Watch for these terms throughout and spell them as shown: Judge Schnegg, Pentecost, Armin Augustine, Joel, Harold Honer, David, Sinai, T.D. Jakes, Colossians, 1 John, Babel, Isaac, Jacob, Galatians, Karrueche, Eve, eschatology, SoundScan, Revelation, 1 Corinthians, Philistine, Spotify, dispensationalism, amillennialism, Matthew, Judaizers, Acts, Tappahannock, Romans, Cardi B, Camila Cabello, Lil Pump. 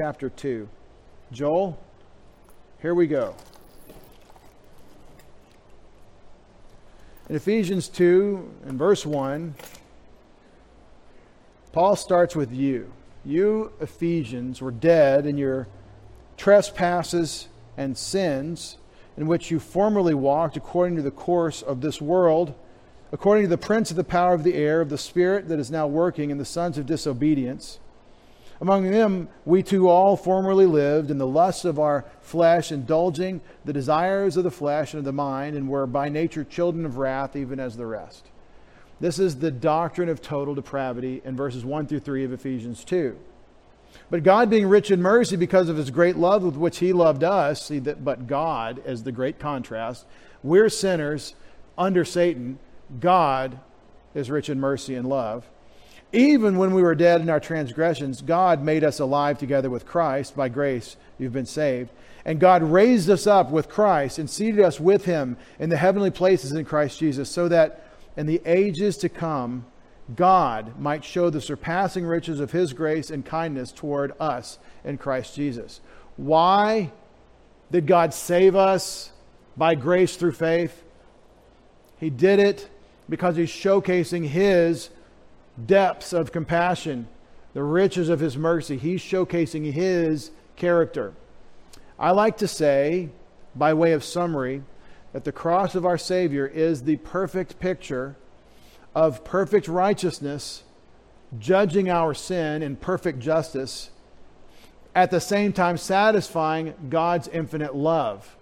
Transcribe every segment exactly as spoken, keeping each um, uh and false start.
chapter two. Joel, here we go. In Ephesians two and verse one, Paul starts with you. You Ephesians were dead in your trespasses and sins, in which you formerly walked according to the course of this world, according to the prince of the power of the air, of the spirit that is now working in the sons of disobedience. Among them we too all formerly lived in the lusts of our flesh, indulging the desires of the flesh and of the mind, and were by nature children of wrath, even as the rest. This is the doctrine of total depravity in verses one through three of Ephesians two. But God, being rich in mercy, because of his great love with which he loved us, see that, but God as the great contrast, we're sinners under Satan, God is rich in mercy and love. Even when we were dead in our transgressions, God made us alive together with Christ. By grace, you've been saved. And God raised us up with Christ and seated us with him in the heavenly places in Christ Jesus, so that in the ages to come, God might show the surpassing riches of his grace and kindness toward us in Christ Jesus. Why did God save us by grace through faith? He did it because he's showcasing his depths of compassion, the riches of his mercy. He's showcasing his character. I like to say, by way of summary, that the cross of our Savior is the perfect picture of perfect righteousness, judging our sin in perfect justice, at the same time satisfying God's infinite love.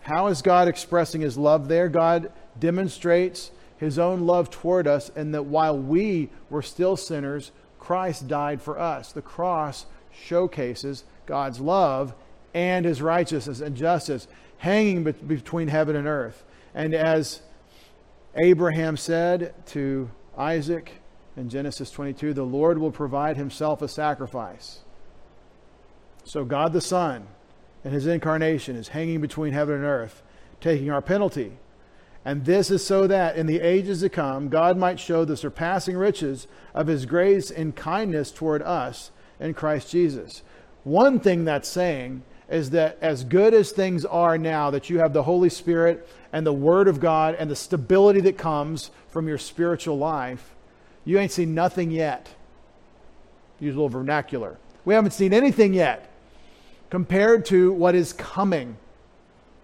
How is God expressing his love there? God demonstrates his own love toward us, and that while we were still sinners, Christ died for us. The cross showcases God's love and his righteousness and justice hanging be- between heaven and earth. And as Abraham said to Isaac in Genesis twenty-two, the Lord will provide himself a sacrifice. So God the Son and his incarnation is hanging between heaven and earth, taking our penalty. And this is so that in the ages to come, God might show the surpassing riches of his grace and kindness toward us in Christ Jesus. One thing that's saying is that as good as things are now, that you have the Holy Spirit and the Word of God and the stability that comes from your spiritual life, you ain't seen nothing yet. Use a little vernacular. We haven't seen anything yet compared to what is coming.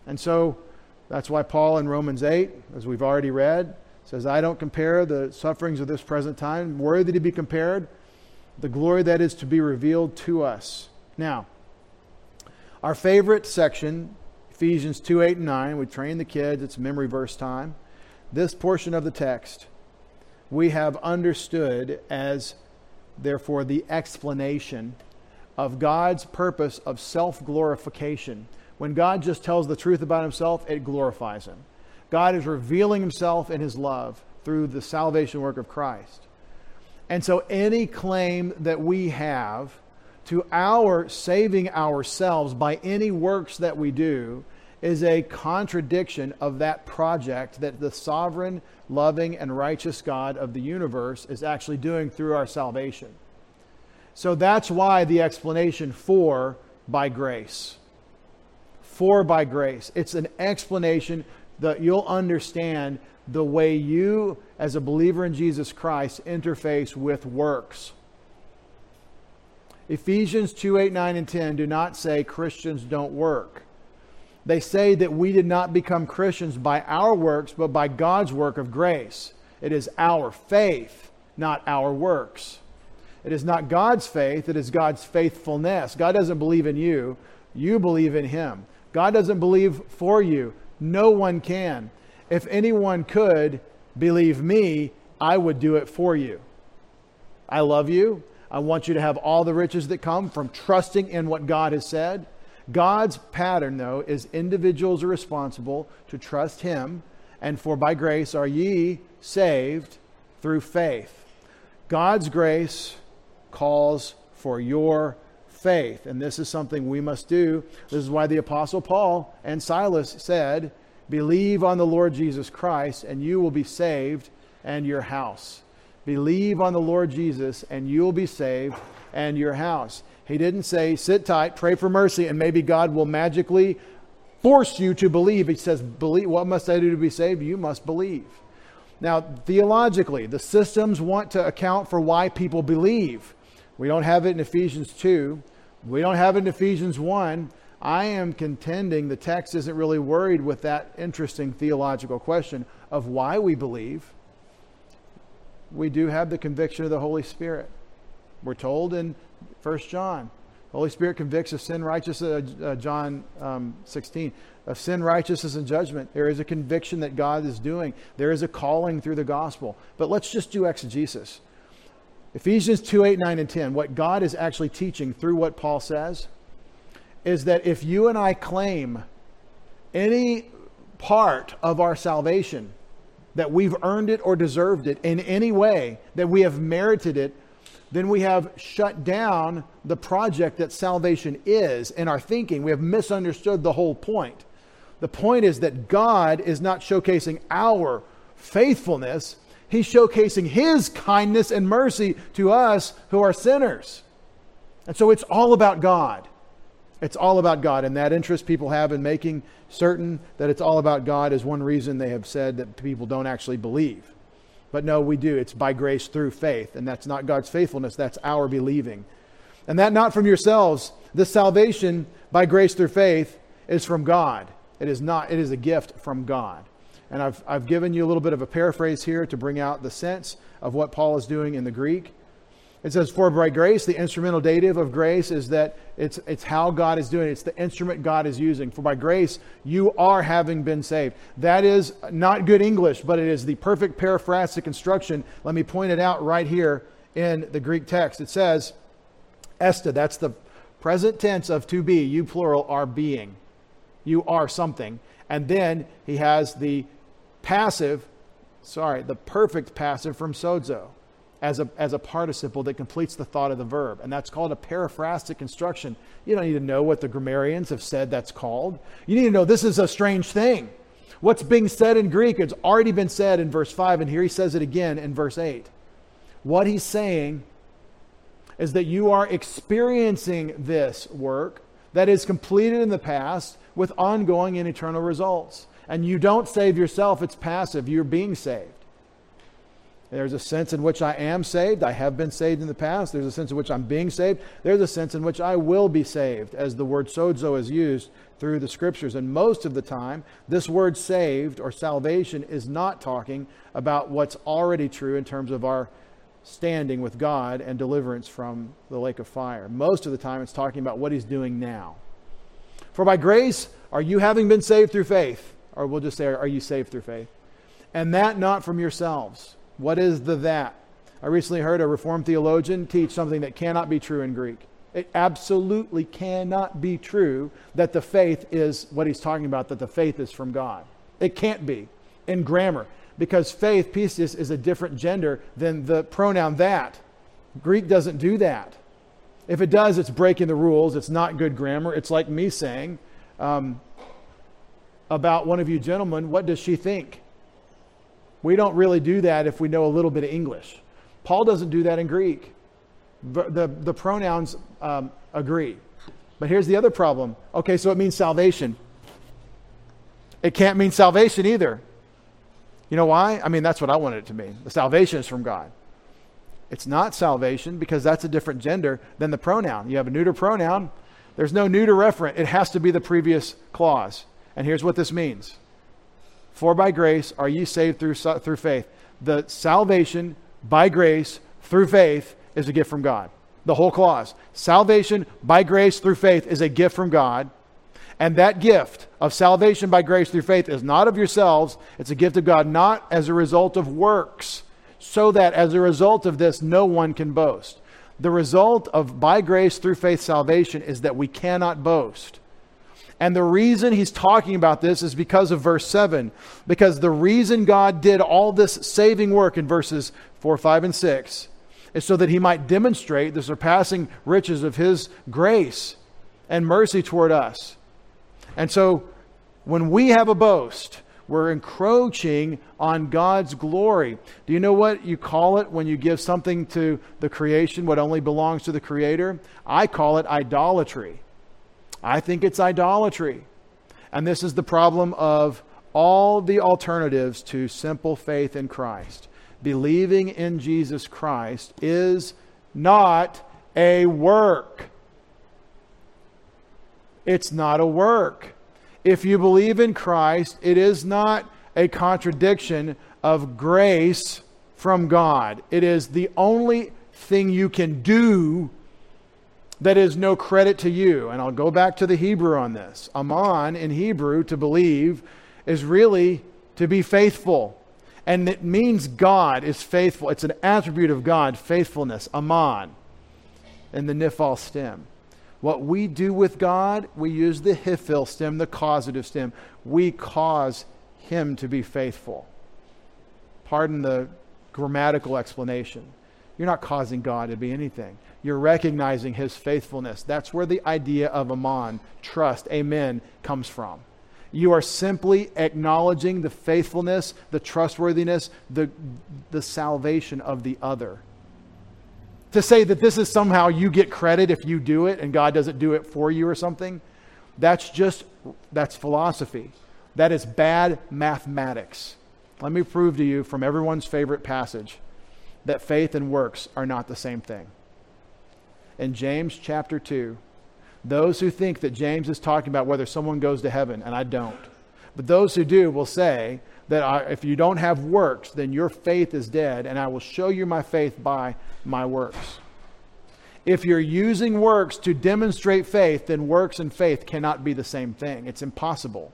And so that's why Paul in Romans eight, as we've already read, says, I don't compare the sufferings of this present time, worthy to be compared, the glory that is to be revealed to us. Now, our favorite section, Ephesians two, eight, and nine, we train the kids, it's memory verse time. This portion of the text we have understood as, therefore, the explanation of God's purpose of self-glorification. When God just tells the truth about himself, it glorifies him. God is revealing himself in his love through the salvation work of Christ. And so any claim that we have to our saving ourselves by any works that we do is a contradiction of that project that the sovereign, loving, and righteous God of the universe is actually doing through our salvation. So that's why the explanation for by grace. For by grace. It's an explanation that you'll understand the way you, as a believer in Jesus Christ, interface with works. Ephesians two, eight, nine, and ten do not say Christians don't work. They say that we did not become Christians by our works, but by God's work of grace. It is our faith, not our works. It is not God's faith, it is God's faithfulness. God doesn't believe in you, you believe in him. God doesn't believe for you. No one can. If anyone could, believe me, I would do it for you. I love you. I want you to have all the riches that come from trusting in what God has said. God's pattern, though, is individuals are responsible to trust him, and for by grace are ye saved through faith. God's grace calls for your faith. And this is something we must do. This is why the Apostle Paul and Silas said, believe on the Lord Jesus Christ and you will be saved and your house. Believe on the Lord Jesus and you will be saved and your house. He didn't say, sit tight, pray for mercy, and maybe God will magically force you to believe. He says, believe. What must I do to be saved? You must believe. Now, theologically, the systems want to account for why people believe. We don't have it in Ephesians two. We don't have it in Ephesians one. I am contending the text isn't really worried with that interesting theological question of why we believe. We do have the conviction of the Holy Spirit. We're told in First John, the Holy Spirit convicts of sin, righteousness, uh, uh, John um, sixteen, of sin, righteousness, and judgment. There is a conviction that God is doing. There is a calling through the gospel. But let's just do exegesis. Ephesians two, eight, nine, and ten, what God is actually teaching through what Paul says is that if you and I claim any part of our salvation, that we've earned it or deserved it in any way, that we have merited it, then we have shut down the project that salvation is in our thinking. We have misunderstood the whole point. The point is that God is not showcasing our faithfulness. He's showcasing his kindness and mercy to us who are sinners. And so it's all about God. It's all about God. And that interest people have in making certain that it's all about God is one reason they have said that people don't actually believe. But no, we do. It's by grace through faith. And that's not God's faithfulness. That's our believing. And that not from yourselves. This salvation by grace through faith is from God. It is not. It is a gift from God. And I've, I've given you a little bit of a paraphrase here to bring out the sense of what Paul is doing in the Greek. It says, for by grace, the instrumental dative of grace is that it's it's how God is doing it. It's the instrument God is using. For by grace, you are having been saved. That is not good English, but it is the perfect paraphrastic construction. Let me point it out right here in the Greek text. It says, esta, that's the present tense of to be, you plural, are being. You are something. And then he has the passive, sorry, the perfect passive from sozo. As a, as a participle that completes the thought of the verb. And that's called a periphrastic construction. You don't need to know what the grammarians have said that's called. You need to know this is a strange thing. What's being said in Greek, it's already been said in verse five, and here he says it again in verse eight. What he's saying is that you are experiencing this work that is completed in the past with ongoing and eternal results. And you don't save yourself, it's passive. You're being saved. There's a sense in which I am saved. I have been saved in the past. There's a sense in which I'm being saved. There's a sense in which I will be saved, as the word sozo is used through the scriptures. And most of the time, this word saved or salvation is not talking about what's already true in terms of our standing with God and deliverance from the lake of fire. Most of the time, it's talking about what he's doing now. For by grace, are you having been saved through faith? Or we'll just say, are you saved through faith? And that not from yourselves. What is the that? I recently heard a Reformed theologian teach something that cannot be true in Greek. It absolutely cannot be true that the faith is what he's talking about, that the faith is from God. It can't be in grammar, because faith, pistis, is a different gender than the pronoun that. Greek doesn't do that. If it does, it's breaking the rules. It's not good grammar. It's like me saying um, about one of you gentlemen, what does she think? We don't really do that if we know a little bit of English. Paul doesn't do that in Greek. The, the pronouns um, agree. But here's the other problem. Okay, so it means salvation. It can't mean salvation either. You know why? I mean, that's what I wanted it to mean. The salvation is from God. It's not salvation because that's a different gender than the pronoun. You have a neuter pronoun. There's no neuter referent. It has to be the previous clause. And here's what this means. For by grace are ye saved through through faith. The salvation by grace through faith is a gift from God. The whole clause. Salvation by grace through faith is a gift from God. And that gift of salvation by grace through faith is not of yourselves. It's a gift of God, not as a result of works, so that as a result of this, no one can boast. The result of by grace through faith salvation is that we cannot boast. And the reason he's talking about this is because of verse seven. Because the reason God did all this saving work in verses four, five, and six is so that he might demonstrate the surpassing riches of his grace and mercy toward us. And so when we have a boast, we're encroaching on God's glory. Do you know what you call it when you give something to the creation, what only belongs to the Creator? I call it idolatry. I think it's idolatry. And this is the problem of all the alternatives to simple faith in Christ. Believing in Jesus Christ is not a work. It's not a work. If you believe in Christ, it is not a contradiction of grace from God. It is the only thing you can do that is no credit to you. And I'll go back to the Hebrew on this. Aman in Hebrew, to believe, is really to be faithful. And it means God is faithful. It's an attribute of God, faithfulness, aman, in the nifal stem. What we do with God, we use the hifil stem, the causative stem. We cause him to be faithful. Pardon the grammatical explanation. You're not causing God to be anything. You're recognizing his faithfulness. That's where the idea of aman, trust, amen, comes from. You are simply acknowledging the faithfulness, the trustworthiness, the, the salvation of the other. To say that this is somehow you get credit if you do it and God doesn't do it for you or something, that's just, that's philosophy. That is bad mathematics. Let me prove to you from everyone's favorite passage that faith and works are not the same thing. In James chapter two, those who think that James is talking about whether someone goes to heaven, and I don't, but those who do will say that if you don't have works, then your faith is dead, and I will show you my faith by my works. If you're using works to demonstrate faith, then works and faith cannot be the same thing. It's impossible.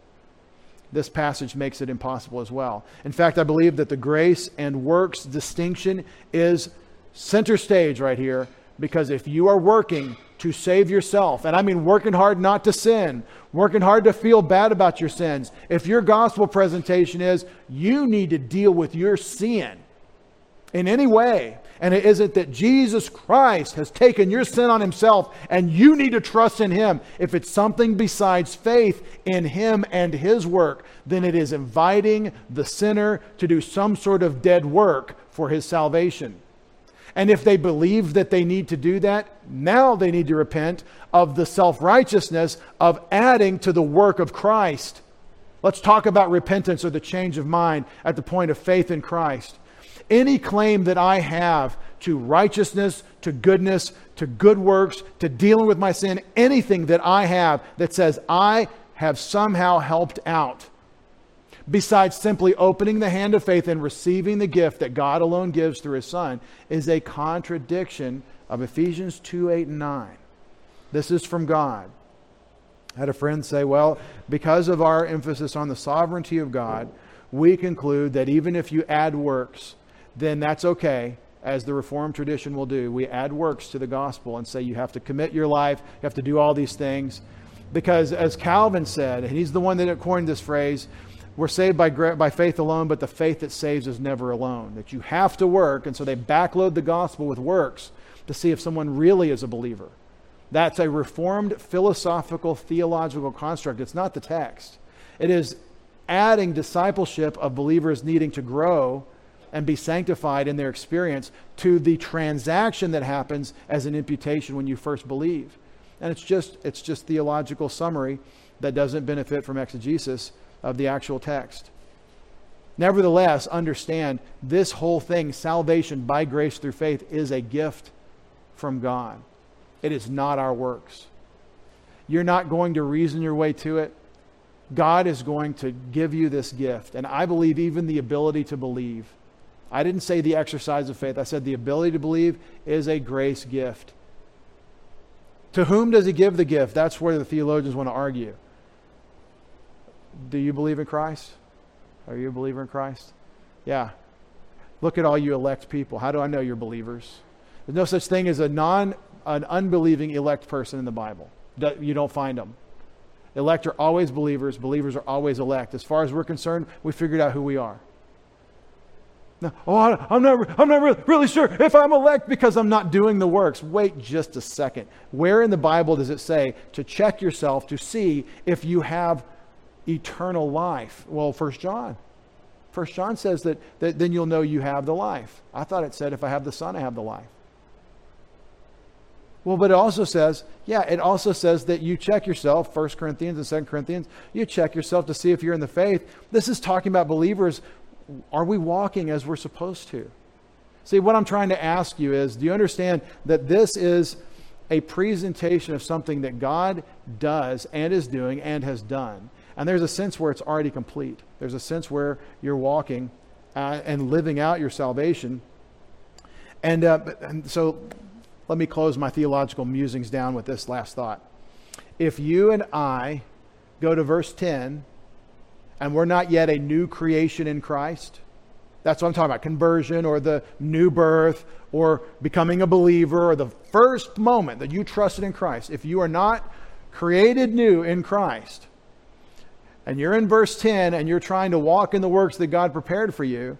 This passage makes it impossible as well. In fact, I believe that the grace and works distinction is center stage right here, because if you are working to save yourself, and I mean working hard not to sin, working hard to feel bad about your sins. If your gospel presentation is you need to deal with your sin in any way, and it isn't that Jesus Christ has taken your sin on himself and you need to trust in him. If it's something besides faith in him and his work, then it is inviting the sinner to do some sort of dead work for his salvation. And if they believe that they need to do that, now they need to repent of the self-righteousness of adding to the work of Christ. Let's talk about repentance or the change of mind at the point of faith in Christ. Any claim that I have to righteousness, to goodness, to good works, to dealing with my sin, anything that I have that says I have somehow helped out, besides simply opening the hand of faith and receiving the gift that God alone gives through his Son, is a contradiction of Ephesians two, eight, and nine. This is from God. I had a friend say, well, because of our emphasis on the sovereignty of God, we conclude that even if you add works, then that's okay, as the Reformed tradition will do. We add works to the gospel and say you have to commit your life, you have to do all these things. Because as Calvin said, and he's the one that coined this phrase, we're saved by by faith alone, but the faith that saves is never alone. That you have to work, and so they backload the gospel with works to see if someone really is a believer. That's a Reformed philosophical, theological construct. It's not the text. It is adding discipleship of believers needing to grow and be sanctified in their experience to the transaction that happens as an imputation when you first believe. And it's just it's just theological summary that doesn't benefit from exegesis of the actual text. Nevertheless, understand this whole thing, salvation by grace through faith, is a gift from God. It is not our works. You're not going to reason your way to it. God is going to give you this gift. And I believe even the ability to believe. I didn't say the exercise of faith. I said the ability to believe is a grace gift. To whom does he give the gift? That's where the theologians want to argue. Do you believe in Christ? Are you a believer in Christ? Yeah. Look at all you elect people. How do I know you're believers? There's no such thing as a non, an unbelieving elect person in the Bible. You don't find them. Elect are always believers. Believers are always elect. As far as we're concerned, we figured out who we are. No, oh, I'm not, I'm not really sure if I'm elect because I'm not doing the works. Wait just a second. Where in the Bible does it say to check yourself to see if you have eternal life. Well, First John. First John says that, that then you'll know you have the life. I thought it said, if I have the Son, I have the life. Well, but it also says, yeah, it also says that you check yourself, First Corinthians and Second Corinthians, you check yourself to see if you're in the faith. This is talking about believers. Are we walking as we're supposed to? See, what I'm trying to ask you is, do you understand that this is a presentation of something that God does and is doing and has done? And there's a sense where it's already complete. There's a sense where you're walking uh, and living out your salvation. And, uh, and so let me close my theological musings down with this last thought. If you and I go to verse ten, and we're not yet a new creation in Christ, that's what I'm talking about, conversion or the new birth or becoming a believer or the first moment that you trusted in Christ. If you are not created new in Christ, and you're in verse ten and you're trying to walk in the works that God prepared for you,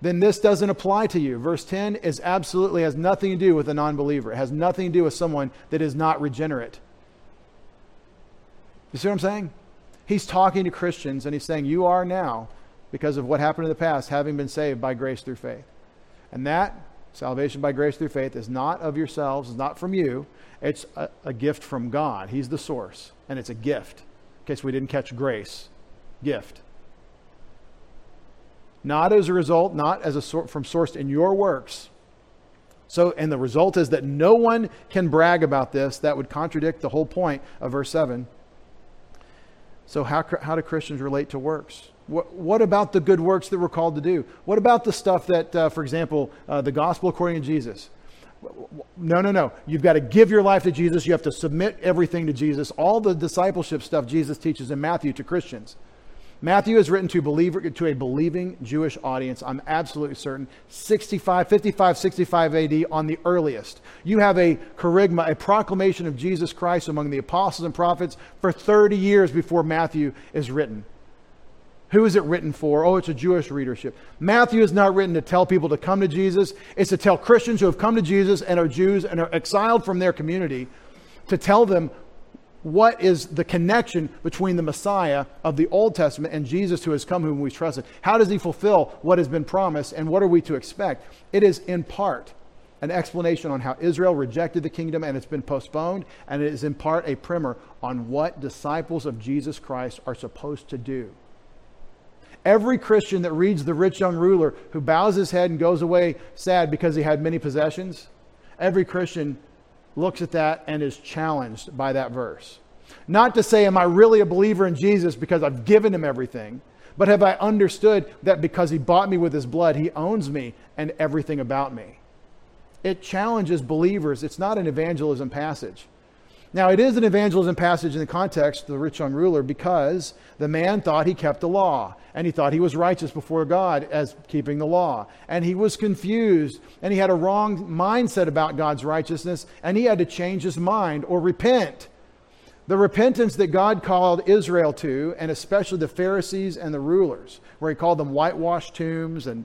then this doesn't apply to you. Verse ten is absolutely has nothing to do with a non-believer. It has nothing to do with someone that is not regenerate. You see what I'm saying? He's talking to Christians and he's saying, you are now, because of what happened in the past, having been saved by grace through faith. And that salvation by grace through faith is not of yourselves, it's not from you. It's a, a gift from God. He's the source, and it's a gift. In case we didn't catch grace, gift. Not as a result, not as a sort from sourced in your works. So, and the result is that no one can brag about this. That would contradict the whole point of verse seven. So how, how do Christians relate to works? What, what about the good works that we're called to do? What about the stuff that, uh, for example, uh, the gospel according to Jesus? No, no, no. You've got to give your life to Jesus. You have to submit everything to Jesus. All the discipleship stuff Jesus teaches in Matthew to Christians. Matthew is written to, believer, to a believing Jewish audience. I'm absolutely certain. sixty-five, fifty-five, sixty-five A D on the earliest. You have a kerygma, a proclamation of Jesus Christ among the apostles and prophets for thirty years before Matthew is written. Who is it written for? Oh, it's a Jewish readership. Matthew is not written to tell people to come to Jesus. It's to tell Christians who have come to Jesus and are Jews and are exiled from their community, to tell them what is the connection between the Messiah of the Old Testament and Jesus who has come, whom we trusted. How does he fulfill what has been promised, and what are we to expect? It is in part an explanation on how Israel rejected the kingdom and it's been postponed, and it is in part a primer on what disciples of Jesus Christ are supposed to do. Every Christian that reads the rich young ruler who bows his head and goes away sad because he had many possessions, every Christian looks at that and is challenged by that verse. Not to say, am I really a believer in Jesus because I've given him everything, but have I understood that because he bought me with his blood, he owns me and everything about me? It challenges believers. It's not an evangelism passage. Now, it is an evangelism passage in the context of the rich young ruler, because the man thought he kept the law, and he thought he was righteous before God as keeping the law. And he was confused, and he had a wrong mindset about God's righteousness, and he had to change his mind or repent. The repentance that God called Israel to, and especially the Pharisees and the rulers, where he called them whitewashed tombs and,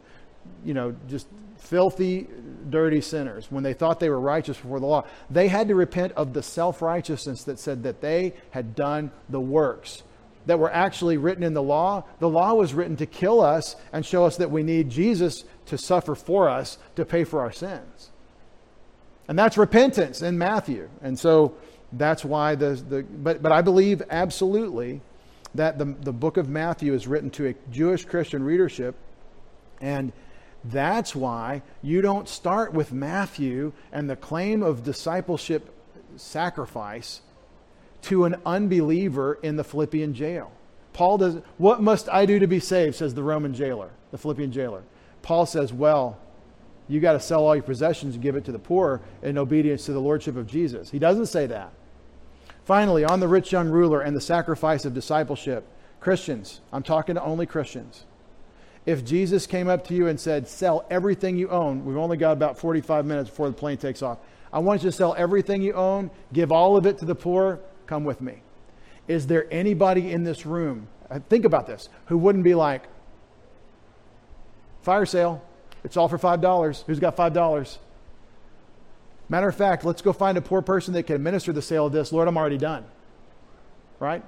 you know, just filthy, dirty sinners, when they thought they were righteous before the law. They had to repent of the self-righteousness that said that they had done the works that were actually written in the law. The law was written to kill us and show us that we need Jesus to suffer for us, to pay for our sins. And that's repentance in Matthew. And so that's why the, the but, but I believe absolutely that the, the book of Matthew is written to a Jewish Christian readership, and that's why you don't start with Matthew and the claim of discipleship sacrifice to an unbeliever in the Philippian jail. Paul does, what must I do to be saved, says the Roman jailer, the Philippian jailer. Paul says, well, you got to sell all your possessions and give it to the poor in obedience to the lordship of Jesus. He doesn't say that. Finally, on the rich young ruler and the sacrifice of discipleship, Christians, I'm talking to only Christians. If Jesus came up to you and said, sell everything you own, we've only got about forty-five minutes before the plane takes off. I want you to sell everything you own, give all of it to the poor, come with me. Is there anybody in this room, think about this, who wouldn't be like, fire sale, it's all for five dollars. Who's got five dollars? Matter of fact, let's go find a poor person that can administer the sale of this. Lord, I'm already done. Right?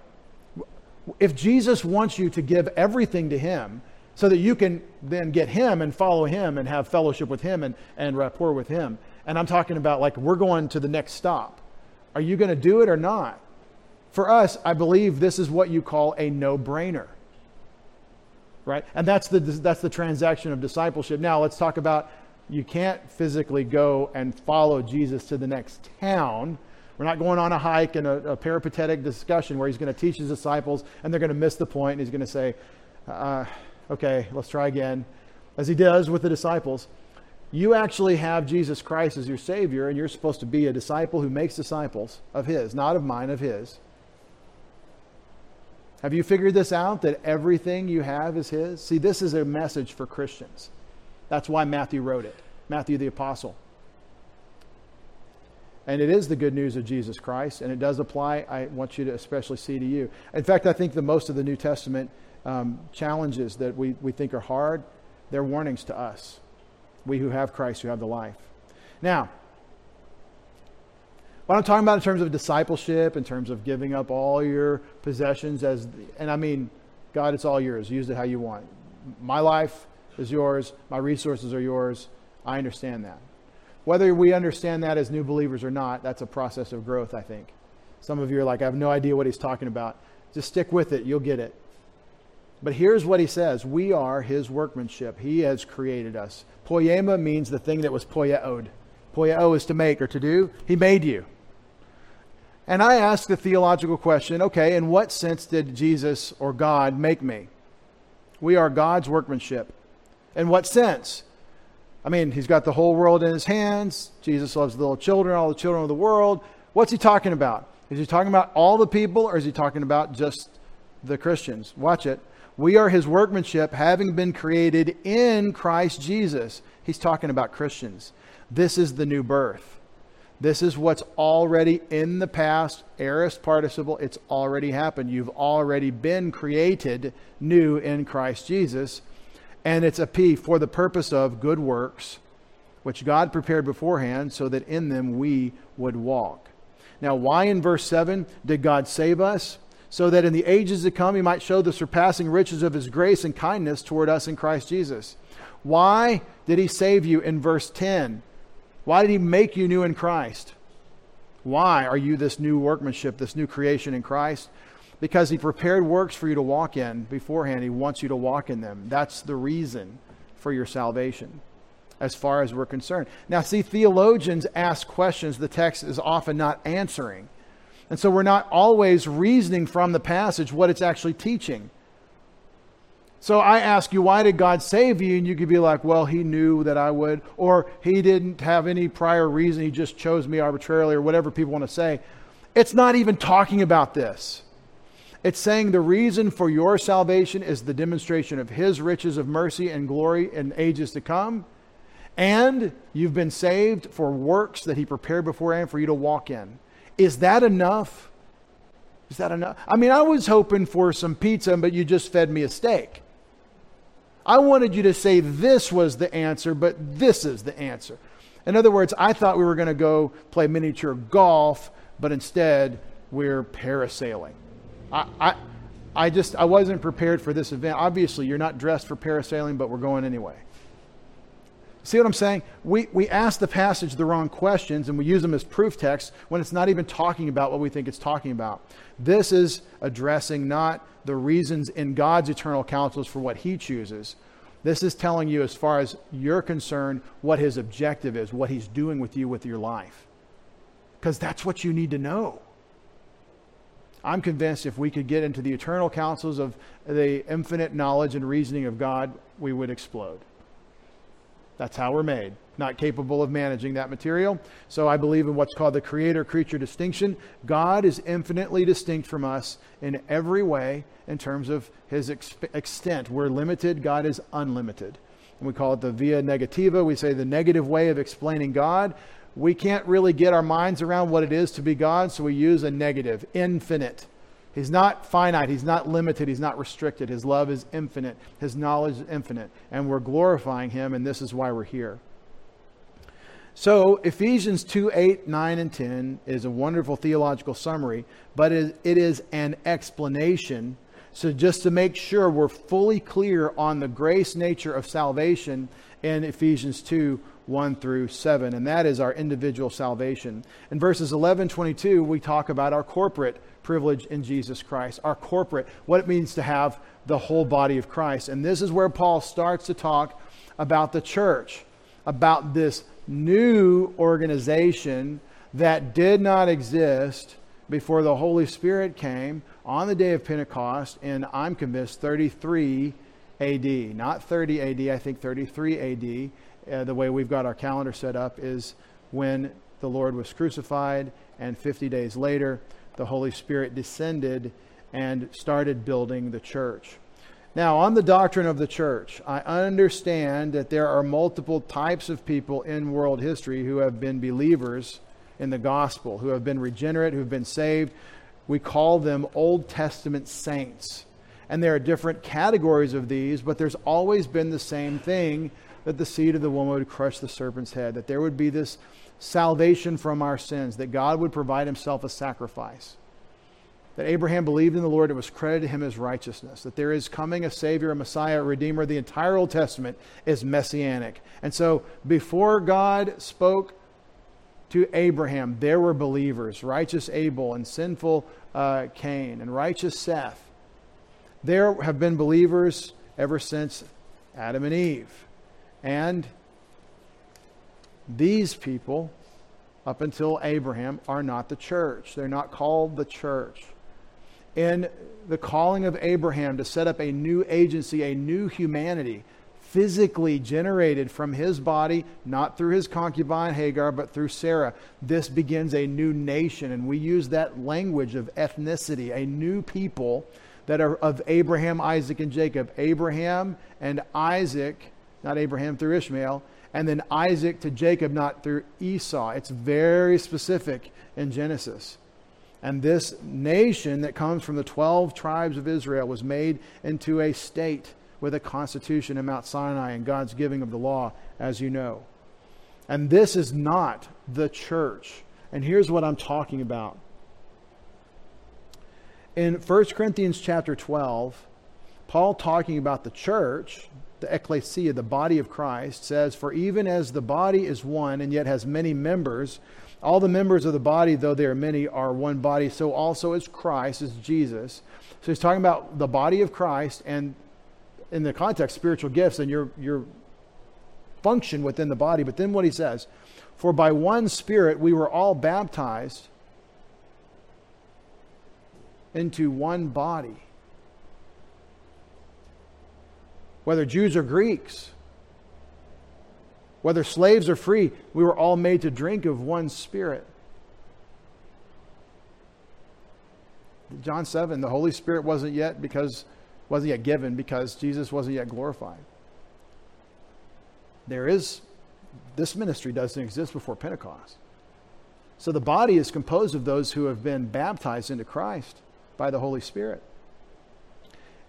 If Jesus wants you to give everything to him so that you can then get him and follow him and have fellowship with him and, and rapport with him. And I'm talking about like, we're going to the next stop. Are you going to do it or not? For us, I believe this is what you call a no-brainer, right? And that's the, that's the transaction of discipleship. Now let's talk about, you can't physically go and follow Jesus to the next town. We're not going on a hike and a, a peripatetic discussion where he's going to teach his disciples and they're going to miss the point. And he's going to say, uh, okay, let's try again. As he does with the disciples, you actually have Jesus Christ as your Savior, and you're supposed to be a disciple who makes disciples of his, not of mine, of his. Have you figured this out, that everything you have is his? See, this is a message for Christians. That's why Matthew wrote it, Matthew the Apostle. And it is the good news of Jesus Christ, and it does apply, I want you to especially see to you. In fact, I think the most of the New Testament um, challenges that we, we think are hard, they're warnings to us, we who have Christ, who have the life. Now, what I'm talking about in terms of discipleship, in terms of giving up all your possessions, as the, and I mean, God, it's all yours. Use it how you want. My life is yours. My resources are yours. I understand that. Whether we understand that as new believers or not, that's a process of growth, I think. Some of you are like, I have no idea what he's talking about. Just stick with it. You'll get it. But here's what he says. We are his workmanship. He has created us. Poiema means the thing that was poieoed. Poieo is to make or to do. He made you. And I ask the theological question, okay, in what sense did Jesus or God make me? We are God's workmanship. In what sense? I mean, he's got the whole world in his hands. Jesus loves the little children, all the children of the world. What's he talking about? Is he talking about all the people, or is he talking about just the Christians? Watch it. We are his workmanship, having been created in Christ Jesus. He's talking about Christians. This is the new birth. This is what's already in the past, aorist participle. It's already happened. You've already been created new in Christ Jesus. And it's a P, for the purpose of good works, which God prepared beforehand so that in them we would walk. Now, why in verse seven did God save us? So that in the ages to come, he might show the surpassing riches of his grace and kindness toward us in Christ Jesus. Why did he save you in verse ten? Why did he make you new in Christ? Why are you this new workmanship, this new creation in Christ? Because he prepared works for you to walk in beforehand. He wants you to walk in them. That's the reason for your salvation, as far as we're concerned. Now, see, theologians ask questions the text is often not answering. And so we're not always reasoning from the passage what it's actually teaching. So I ask you, why did God save you? And you could be like, well, he knew that I would, or he didn't have any prior reason. He just chose me arbitrarily, or whatever people want to say. It's not even talking about this. It's saying the reason for your salvation is the demonstration of his riches of mercy and glory in ages to come. And you've been saved for works that he prepared beforehand for you to walk in. Is that enough? Is that enough? I mean, I was hoping for some pizza, but you just fed me a steak. I wanted you to say this was the answer, but this is the answer. In other words, I thought we were going to go play miniature golf, but instead we're parasailing. I, I, I just, I wasn't prepared for this event. Obviously, you're not dressed for parasailing, but we're going anyway. See what I'm saying? We, we ask the passage the wrong questions, and we use them as proof text when it's not even talking about what we think it's talking about. This is addressing not the reasons in God's eternal counsels for what he chooses. This is telling you, as far as you're concerned, what his objective is, what he's doing with you, with your life. Because that's what you need to know. I'm convinced if we could get into the eternal counsels of the infinite knowledge and reasoning of God, we would explode. That's how we're made, not capable of managing that material. So I believe in what's called the creator-creature distinction. God is infinitely distinct from us in every way in terms of his ex- extent. We're limited. God is unlimited. And we call it the via negativa. We say the negative way of explaining God. We can't really get our minds around what it is to be God, so we use a negative, infinite. He's not finite. He's not limited. He's not restricted. His love is infinite. His knowledge is infinite. And we're glorifying him, and this is why we're here. So Ephesians two, eight, nine, and ten is a wonderful theological summary, but it is an explanation So just to make sure we're fully clear on the grace nature of salvation in Ephesians two, one through seven. And that is our individual salvation. In verses eleven, twenty-two, we talk about our corporate privilege in Jesus Christ, our corporate, what it means to have the whole body of Christ. And this is where Paul starts to talk about the church, about this new organization that did not exist before the Holy Spirit came on the day of Pentecost in, I'm convinced, thirty-three A D. Not thirty A D, I think thirty-three A D. Uh, the way we've got our calendar set up is when the Lord was crucified, and fifty days later, the Holy Spirit descended and started building the church. Now, on the doctrine of the church, I understand that there are multiple types of people in world history who have been believers in the gospel, who have been regenerate, who have been saved. We call them Old Testament saints. And there are different categories of these, but there's always been the same thing, that the seed of the woman would crush the serpent's head, that there would be this salvation from our sins, that God would provide himself a sacrifice, that Abraham believed in the Lord and was credited to him as righteousness, that there is coming a Savior, a Messiah, a Redeemer. The entire Old Testament is messianic. And so before God spoke to Abraham, there were believers, righteous Abel and sinful uh, Cain and righteous Seth. There have been believers ever since Adam and Eve. And these people, up until Abraham, are not the church. They're not called the church. In the calling of Abraham to set up a new agency, a new humanity, physically generated from his body, not through his concubine Hagar, but through Sarah, this begins a new nation. And we use that language of ethnicity, a new people that are of Abraham, Isaac, and Jacob. Abraham and Isaac, not Abraham through Ishmael, and then Isaac to Jacob, not through Esau. It's very specific in Genesis. And this nation that comes from the twelve tribes of Israel was made into a state with a constitution in Mount Sinai and God's giving of the law, as you know. And this is not the church. And here's what I'm talking about. In First Corinthians chapter twelve, Paul, talking about the church, the ecclesia, the body of Christ, says, "For even as the body is one and yet has many members, all the members of the body, though they are many, are one body, so also is Christ," is Jesus. So he's talking about the body of Christ, and in the context, spiritual gifts and your, your function within the body. But then what he says, "For by one Spirit we were all baptized into one body, whether Jews or Greeks, whether slaves or free, we were all made to drink of one Spirit." John seven, the Holy Spirit wasn't yet because wasn't yet given because Jesus wasn't yet glorified. There is, this ministry doesn't exist before Pentecost. So the body is composed of those who have been baptized into Christ by the Holy Spirit.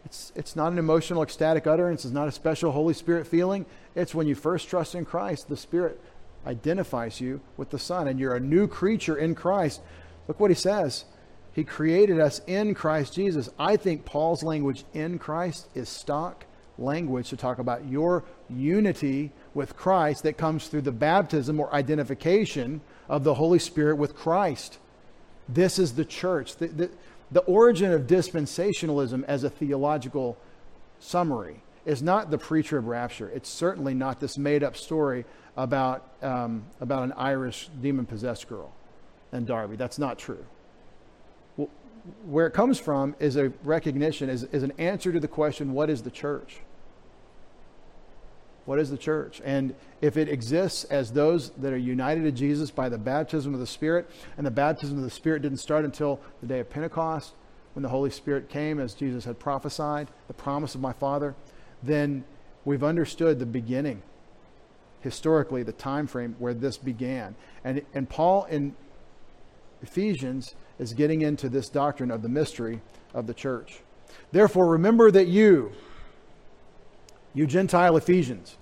It's, it's not an emotional, ecstatic utterance. It's not a special Holy Spirit feeling. It's when you first trust in Christ, the Spirit identifies you with the Son, and you're a new creature in Christ. Look what he says. He created us in Christ Jesus. I think Paul's language, "in Christ," is stock language to talk about your unity with Christ that comes through the baptism or identification of the Holy Spirit with Christ. This is the church. The, the, The origin of dispensationalism as a theological summary is not the pre-trib rapture. It's certainly not this made-up story about um, about an Irish demon-possessed girl in Derby. That's not true. Well, where it comes from is a recognition, is, is an answer to the question, what is the church? What is the church? And if it exists as those that are united to Jesus by the baptism of the Spirit, and the baptism of the Spirit didn't start until the day of Pentecost, when the Holy Spirit came, as Jesus had prophesied, the promise of my Father, then we've understood the beginning, historically, the time frame where this began. And, and Paul in Ephesians is getting into this doctrine of the mystery of the church. "Therefore, remember that you... You Gentile Ephesians,